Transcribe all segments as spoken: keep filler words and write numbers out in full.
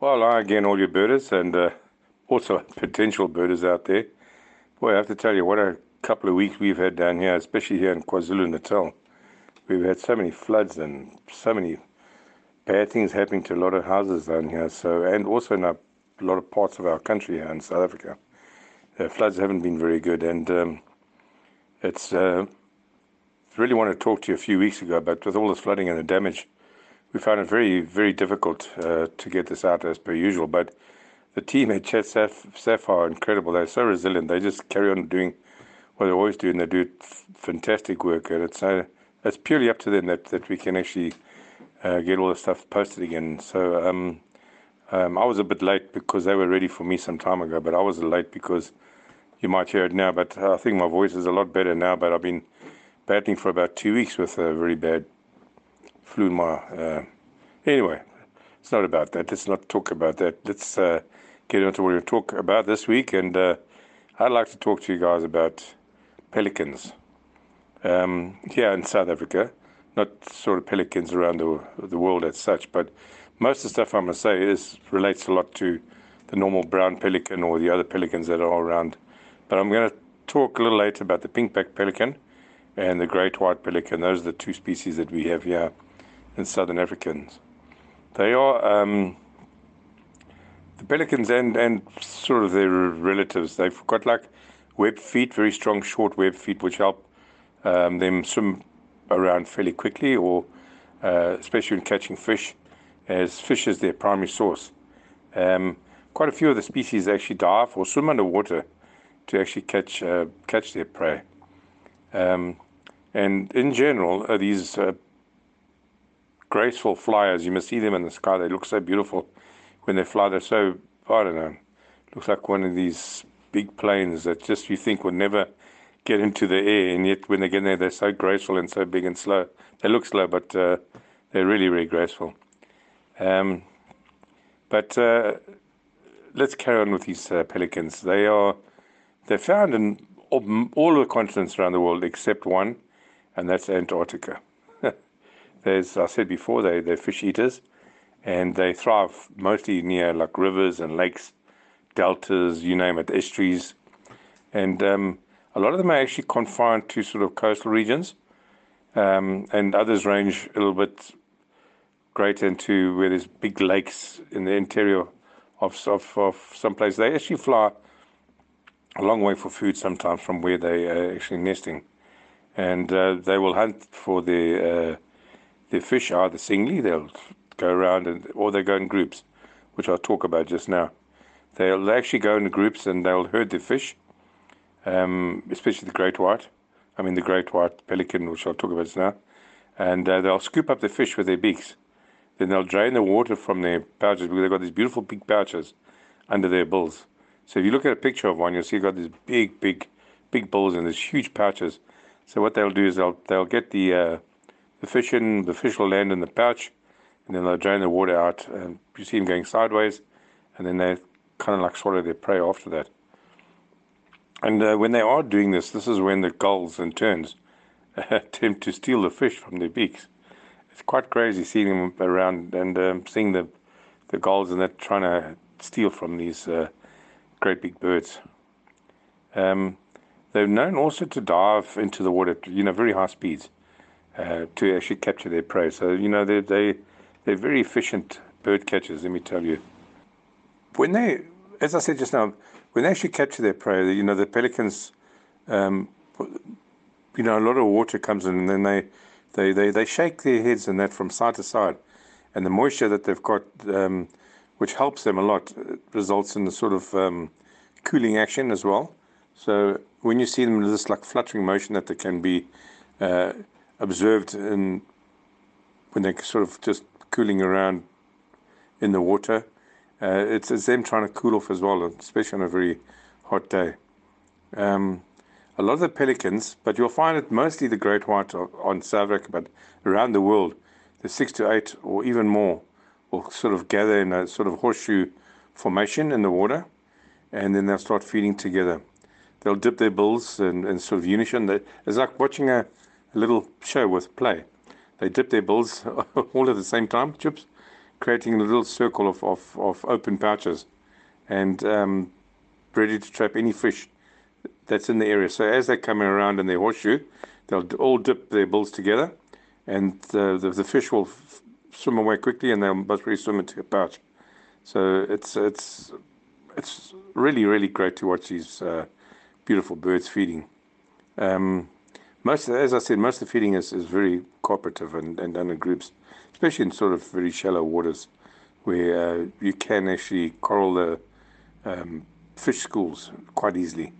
Well, hi again, all you birders, and uh, also potential birders out there. Boy, I have to tell you, what a couple of weeks we've had down here, especially here in KwaZulu-Natal. We've had so many floods and so many bad things happening to a lot of houses down here, so and also in a lot of parts of our country here in South Africa. The floods haven't been very good, and um, it's uh, really wanted to talk to you a few weeks ago, but with all this flooding and the damage, we found it very, very difficult uh, to get this out as per usual. But the team at Chat Sapphire are incredible. They're so resilient. They just carry on doing what they always do, and they do f fantastic work. And it's uh, it's purely up to them that, that we can actually uh, get all the stuff posted again. So um, um, I was a bit late because they were ready for me some time ago, but I was late because you might hear it now. But I think my voice is a lot better now, but I've been battling for about two weeks with a very bad flu in my, uh, anyway, it's not about that. Let's not talk about that. Let's uh, get into what we're going to talk about this week. And uh, I'd like to talk to you guys about pelicans um, here in South Africa. Not sort of pelicans around the, the world as such, but most of the stuff I'm going to say is relates a lot to the normal brown pelican or the other pelicans that are around. But I'm going to talk a little later about the pink-backed pelican and the great white pelican. Those are the two species that we have here in southern Africans. They are um, the pelicans and and sort of their relatives. They've got like webbed feet, very strong short webbed feet, which help um, them swim around fairly quickly, or uh, especially in catching fish, as fish is their primary source. Um, quite a few of the species actually dive or swim underwater to actually catch uh, catch their prey. Um, and in general, uh, these uh, graceful flyers, you must see them in the sky. They look so beautiful when they fly. They're so, I don't know, looks like one of these big planes that just you think would never get into the air, and yet when they get in there, they're so graceful and so big and slow. They look slow, but uh, they're really, really graceful. Um, but uh, let's carry on with these uh, pelicans. They are, they're found in all the continents around the world except one, and that's Antarctica. As I said before, they, they're fish eaters, and they thrive mostly near like rivers and lakes, deltas, you name it, estuaries. And um, a lot of them are actually confined to sort of coastal regions, um, and others range a little bit greater into where there's big lakes in the interior of, of, of some place. They actually fly a long way for food sometimes from where they are actually nesting. And uh, they will hunt for the uh, their fish, are the singly. They'll go around, and or they go in groups, which I'll talk about just now. They'll actually go in groups and they'll herd their fish, um, especially the great white. I mean the great white pelican, which I'll talk about just now. And uh, they'll scoop up the fish with their beaks. Then they'll drain the water from their pouches, because they've got these beautiful big pouches under their bills. So if you look at a picture of one, you'll see you've got these big, big, big balls and these huge pouches. So what they'll do is they'll they'll get the uh, the fish in, the fish will land in the pouch, and then they'll drain the water out. And you see them going sideways, and then they kind of like swallow their prey after that. And uh, when they are doing this, this is when the gulls and terns attempt to steal the fish from their beaks. It's quite crazy seeing them around and um, seeing the the gulls and that trying to steal from these Uh, great big birds. Um, they're known also to dive into the water, you know, very high speeds, uh, to actually capture their prey. So, you know, they're, they, they're very efficient bird catchers, let me tell you. When they, as I said just now, when they actually capture their prey, you know, the pelicans, um, you know, a lot of water comes in, and then they, they, they, they shake their heads and that from side to side. And the moisture that they've got, um, which helps them a lot. It results in a sort of um, cooling action as well. So when you see them in this like fluttering motion that they can be uh, observed in, when they're sort of just cooling around in the water, uh, it's, it's them trying to cool off as well, especially on a very hot day. Um, a lot of the pelicans, but you'll find it mostly the great white on South Africa, but around the world, there's six to eight or even more will sort of gather in a sort of horseshoe formation in the water, and then they'll start feeding together. They'll dip their bills and, and sort of unison. They, it's like watching a, a little show with play. They dip their bills all at the same time, chips, creating a little circle of, of, of open pouches and um, ready to trap any fish that's in the area. So as they're coming around in their horseshoe, they'll all dip their bills together, and uh, the, the fish will f swim away quickly, and they'll must really swim into a pouch. So it's it's it's really really great to watch these uh, beautiful birds feeding. Um, most, as I said, most of the feeding is, is very cooperative and, and done in groups, especially in sort of very shallow waters, where uh, you can actually corral the um, fish schools quite easily.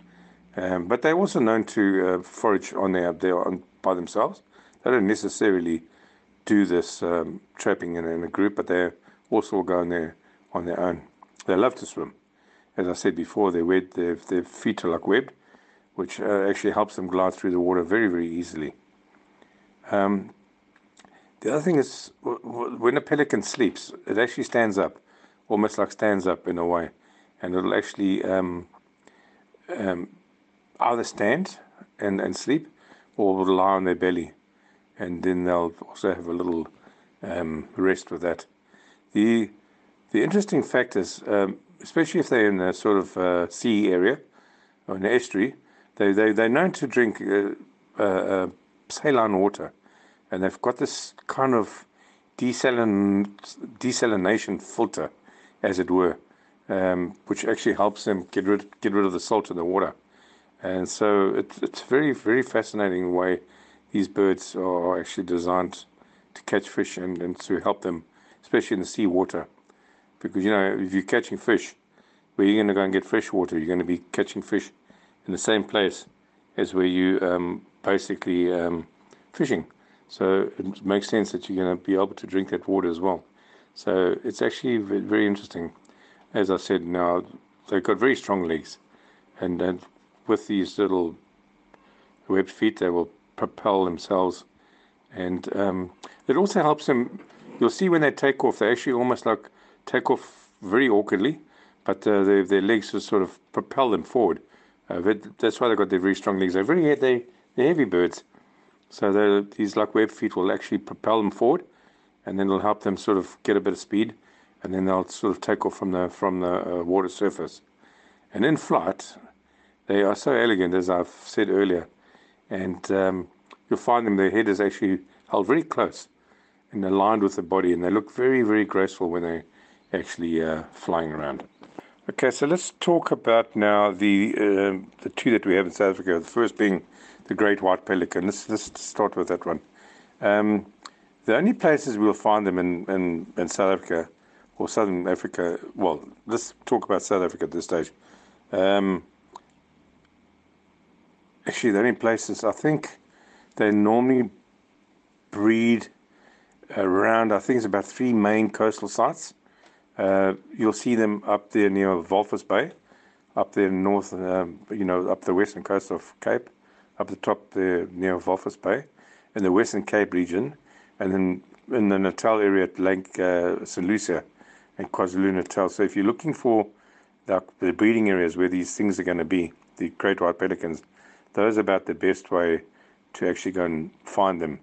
Um, but they're also known to uh, forage on their, up there on, by themselves. They don't necessarily do this um, trapping in, in a group, but they also will go on their, on their own. They love to swim. As I said before, they're webbed, their, their feet are like webbed, which uh, actually helps them glide through the water very, very easily. Um, the other thing is, w w when a pelican sleeps, it actually stands up, almost like stands up in a way, and it'll actually um, um, either stand and, and sleep, or will lie on their belly, and then they'll also have a little um, rest with that. The the interesting fact is, um, especially if they're in a sort of uh, sea area or an estuary, they they they're known to drink uh, uh, uh, saline water, and they've got this kind of desalin desalination filter, as it were, um, which actually helps them get rid get rid of the salt in the water. And so it, it's very, very fascinating way these birds are actually designed to catch fish and, and to help them, especially in the sea water. Because, you know, if you're catching fish, where you're going to go and get fresh water, you're going to be catching fish in the same place as where you um, basically um, fishing. So it makes sense that you're going to be able to drink that water as well. So it's actually very interesting. As I said, now they've got very strong legs, and, and with these little webbed feet, they will propel themselves, and um, it also helps them. You'll see when they take off, they actually almost like take off very awkwardly, but uh, their, their legs just sort of propel them forward. Uh, that's why they've got their very strong legs. They're very they, they're heavy birds, so these like webbed feet will actually propel them forward, and then it'll help them sort of get a bit of speed, and then they'll sort of take off from the from the uh, water surface, and in flight. They are so elegant, as I've said earlier, and um, you'll find them, their head is actually held very close and aligned with the body, and they look very, very graceful when they're actually uh, flying around. Okay, so let's talk about now the uh, the two that we have in South Africa, the first being the great white pelican. Let's, let's start with that one. Um, the only places we'll find them in, in, in South Africa, or Southern Africa, well, let's talk about South Africa at this stage. Um, Actually, the only places, I think they normally breed around, I think it's about three main coastal sites. Uh, you'll see them up there near Walvis Bay, up there north, um, you know, up the western coast of Cape, up the top there near Walvis Bay, in the Western Cape region, and then in the Natal area at Lake uh, Saint Lucia and KwaZulu-Natal. So if you're looking for the, the breeding areas where these things are going to be, the great white pelicans, those are about the best way to actually go and find them.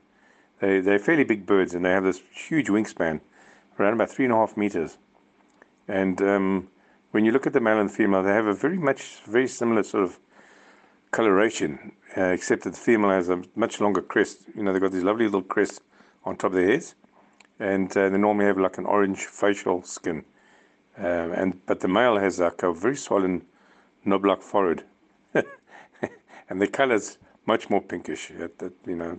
They, they're fairly big birds, and they have this huge wingspan, around about three and a half meters. And um, when you look at the male and the female, they have a very much, very similar sort of coloration, uh, except that the female has a much longer crest. You know, they've got these lovely little crests on top of their heads, and uh, they normally have like an orange facial skin. Um, and But the male has like a very swollen, knob-like forehead. And the color's much more pinkish, you know,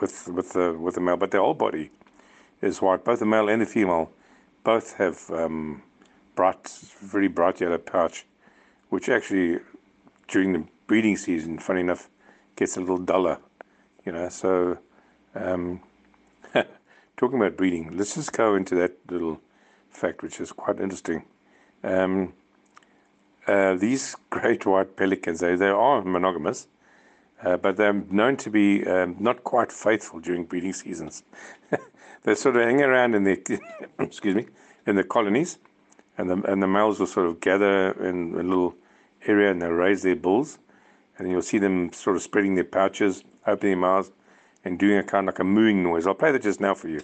with with the with the male. But their whole body is white. Both the male and the female both have um, bright, very bright yellow pouch, which actually during the breeding season, funny enough, gets a little duller, you know. So, um, talking about breeding, let's just go into that little fact, which is quite interesting. Um, Uh, these great white pelicans, they, they are monogamous, uh, but they're known to be um, not quite faithful during breeding seasons. They sort of hang around in the excuse me, in the colonies, and the and the males will sort of gather in a little area, and they raise their bills, and you'll see them sort of spreading their pouches, opening their mouths, and doing a kind of like a mooing noise. I'll play that just now for you.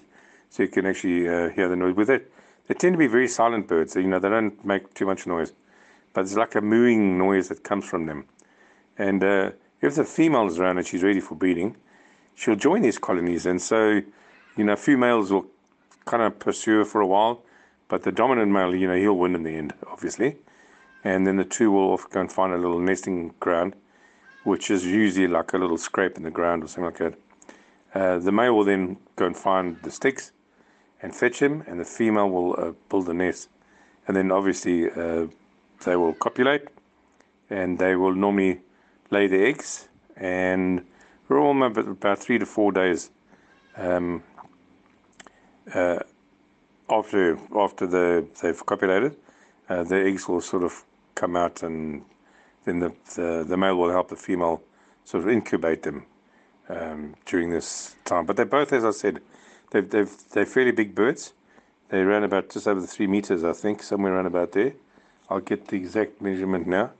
so you can actually uh, hear the noise with it. They tend to be very silent birds, so, you know, they don't make too much noise, but it's like a mooing noise that comes from them. And uh, if the female is around and she's ready for breeding, she'll join these colonies. And so, you know, a few males will kind of pursue her for a while, but the dominant male, you know, he'll win in the end, obviously. And then the two will off go and find a little nesting ground, which is usually like a little scrape in the ground or something like that. Uh, the male will then go and find the sticks and fetch him, and the female will uh, build a nest. And then obviously uh, they will copulate, and they will normally lay their eggs, and we're all about three to four days um, uh, after after the, they've copulated. Uh, the eggs will sort of come out, and then the, the, the male will help the female sort of incubate them um, during this time. But they're both, as I said, they've, they've, they're fairly big birds. They ran about just over the three meters, I think, somewhere around about there. I'll get the exact measurement now.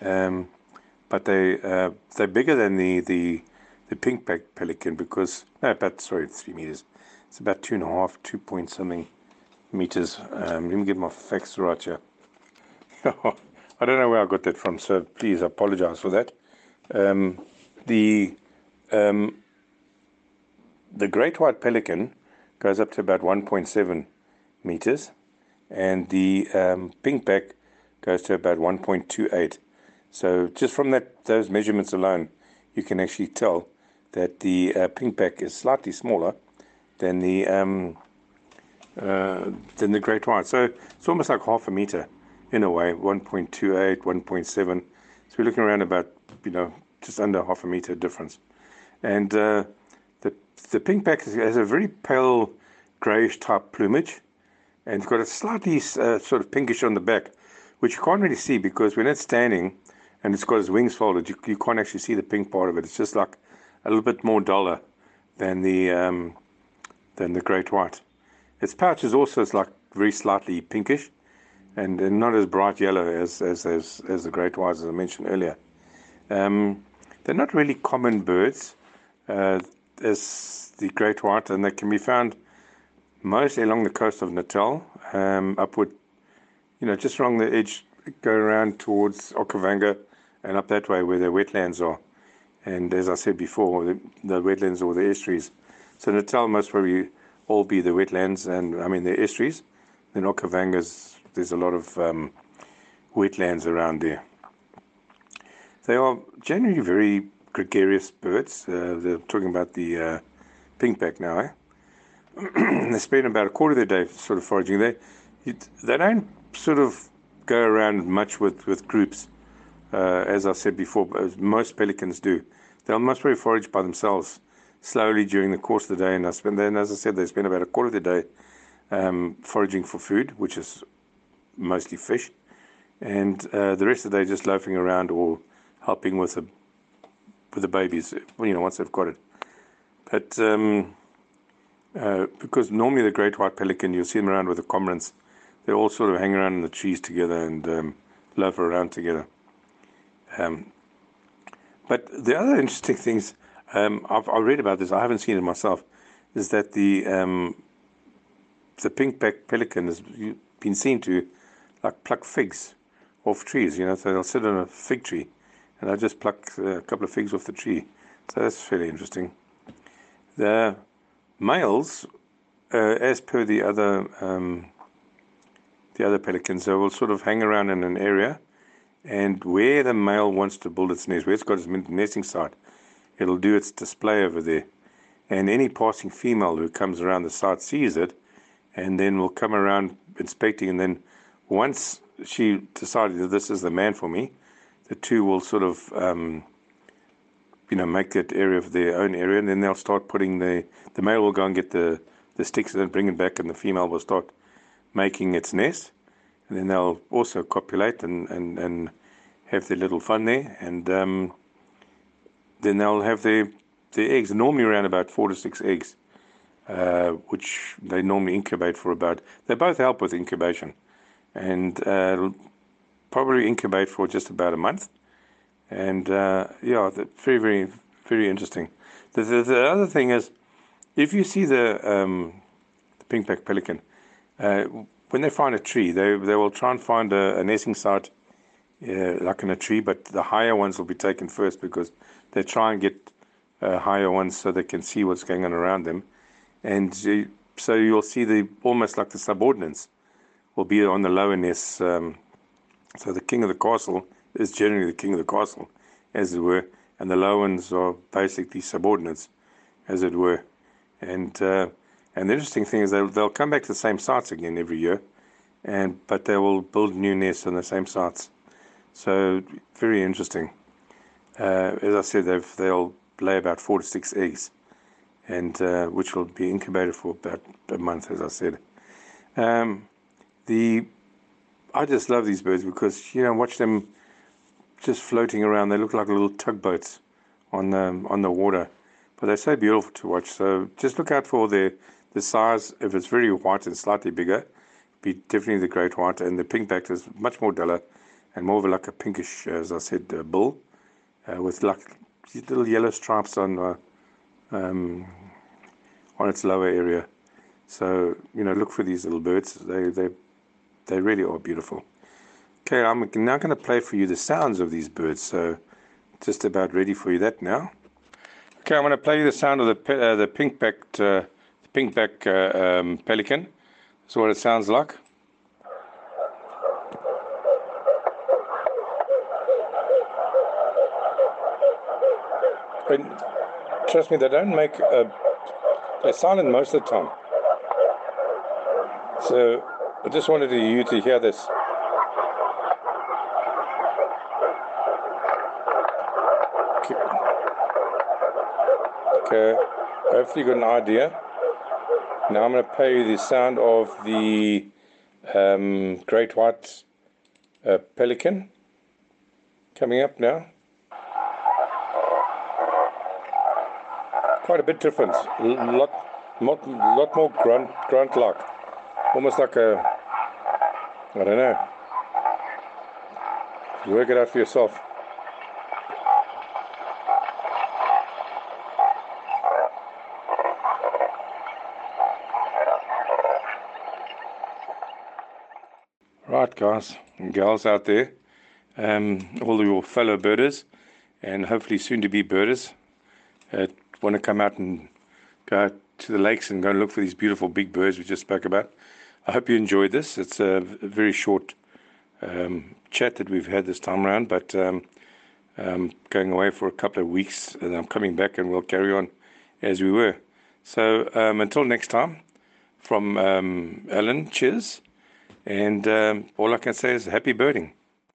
Um, But they uh, they're bigger than the the, the pink back pelican because no, about sorry three meters. It's about two and a half, two point something meters. Um, let me get my facts right here. I don't know where I got that from, so please apologise for that. Um, the um, the great white pelican goes up to about one point seven meters, and the um, pink back goes to about one point two eight. So just from that, those measurements alone, you can actually tell that the uh, pinkback is slightly smaller than the um, uh, than the great white. So it's almost like half a meter in a way, one point two eight, one point seven. So we're looking around about, you know, just under half a meter difference. And uh, the the pinkback has a very pale grayish type plumage, and it's got a slightly uh, sort of pinkish on the back, which you can't really see because when it's standing and it's got its wings folded, you, you can't actually see the pink part of it. It's just like a little bit more duller than the um, than the great white. Its pouch is also is like very slightly pinkish, and, and not as bright yellow as as as, as the great whites, as I mentioned earlier. Um, they're not really common birds uh, as the great white, and they can be found mostly along the coast of Natal, um, upward, you know, just along the edge, go around towards Okavango, and up that way where the wetlands are. And as I said before, the, the wetlands or the estuaries. So Natal must probably all be the wetlands, and I mean the estuaries. Then Okavango's, there's a lot of um, wetlands around there. They are generally very gregarious birds. Uh, they're talking about the uh, pinkback now, eh? They spend about a quarter of their day sort of foraging. They, they don't sort of go around much with, with groups, uh, as I said before, as most pelicans do. They'll most probably forage by themselves slowly during the course of the day, and I spend, then, as I said, they spend about a quarter of the day um, foraging for food, which is mostly fish, and uh, the rest of the day just loafing around or helping with the, with the babies, you know, once they've got it. But um, uh, because normally the great white pelican, you'll see them around with the cormorants. They all sort of hang around in the trees together and um, loaf around together. Um, but the other interesting things, um, I've, I've read about this, I haven't seen it myself, is that the um, the pink-backed pelican has been seen to like pluck figs off trees, you know, so they'll sit on a fig tree and they'll just pluck a couple of figs off the tree. So that's fairly interesting. The males, uh, as per the other... Um, the other pelicans, they will sort of hang around in an area, and where the male wants to build its nest, where it's got its nesting site, it'll do its display over there, and any passing female who comes around the site sees it and then will come around inspecting, and then once she decided that this is the man for me, the two will sort of um, you know, make that area of their own area, and then they'll start putting the the male will go and get the, the sticks and bring it back, and the female will start making its nest, and then they'll also copulate and, and, and have their little fun there, and um, then they'll have their, their eggs, normally around about four to six eggs, uh, which they normally incubate for about, they both help with incubation, and uh, probably incubate for just about a month, and uh, yeah, very, very, very interesting. The, the, the other thing is, if you see the um, the pink-backed pelican, uh, when they find a tree, they they will try and find a, a nesting site, uh, like in a tree, but the higher ones will be taken first because they try and get uh, higher ones so they can see what's going on around them. And uh, so you'll see the almost like the subordinates will be on the lower nests. Um, so the king of the castle is generally the king of the castle, as it were, and the lower ones are basically subordinates, as it were. And uh, and the interesting thing is they'll, they'll come back to the same sites again every year, and but they will build new nests on the same sites. So very interesting. Uh, as I said, they've, they'll lay about four to six eggs, and uh, which will be incubated for about a month, as I said. Um, the I just love these birds because, you know, watch them just floating around. They look like little tugboats on the, on the water. But they're so beautiful to watch. So just look out for the, the size. If it's very white and slightly bigger, be definitely the great white. And the pink-backed is much more duller and more of like a pinkish, as I said, uh, bill, uh, with like little yellow stripes on uh, um, on its lower area. So, you know, look for these little birds. They they they really are beautiful. Okay, I'm now going to play for you the sounds of these birds. So just about ready for you that now. Okay, I'm going to play you the sound of the uh, the pink-backed uh, pink-backed uh, um, pelican. That's what it sounds like. But trust me, they don't make a. They're silent most of the time. So I just wanted you to hear this. Okay, hopefully you got an idea. Now I'm going to play you the sound of the um, great white uh, pelican coming up now. Quite a bit different. A lot, lot, lot more grunt, grunt-like. Almost like a, I don't know. Work it out for yourself. Right, guys and girls out there, um, all of your fellow birders, and hopefully soon-to-be birders. Uh, want to come out and go out to the lakes and go and look for these beautiful big birds we just spoke about. I hope you enjoyed this. It's a very short um, chat that we've had this time around, but um, I'm going away for a couple of weeks and I'm coming back and we'll carry on as we were. So um, until next time, from um, Alan, cheers, and um, all I can say is happy birding.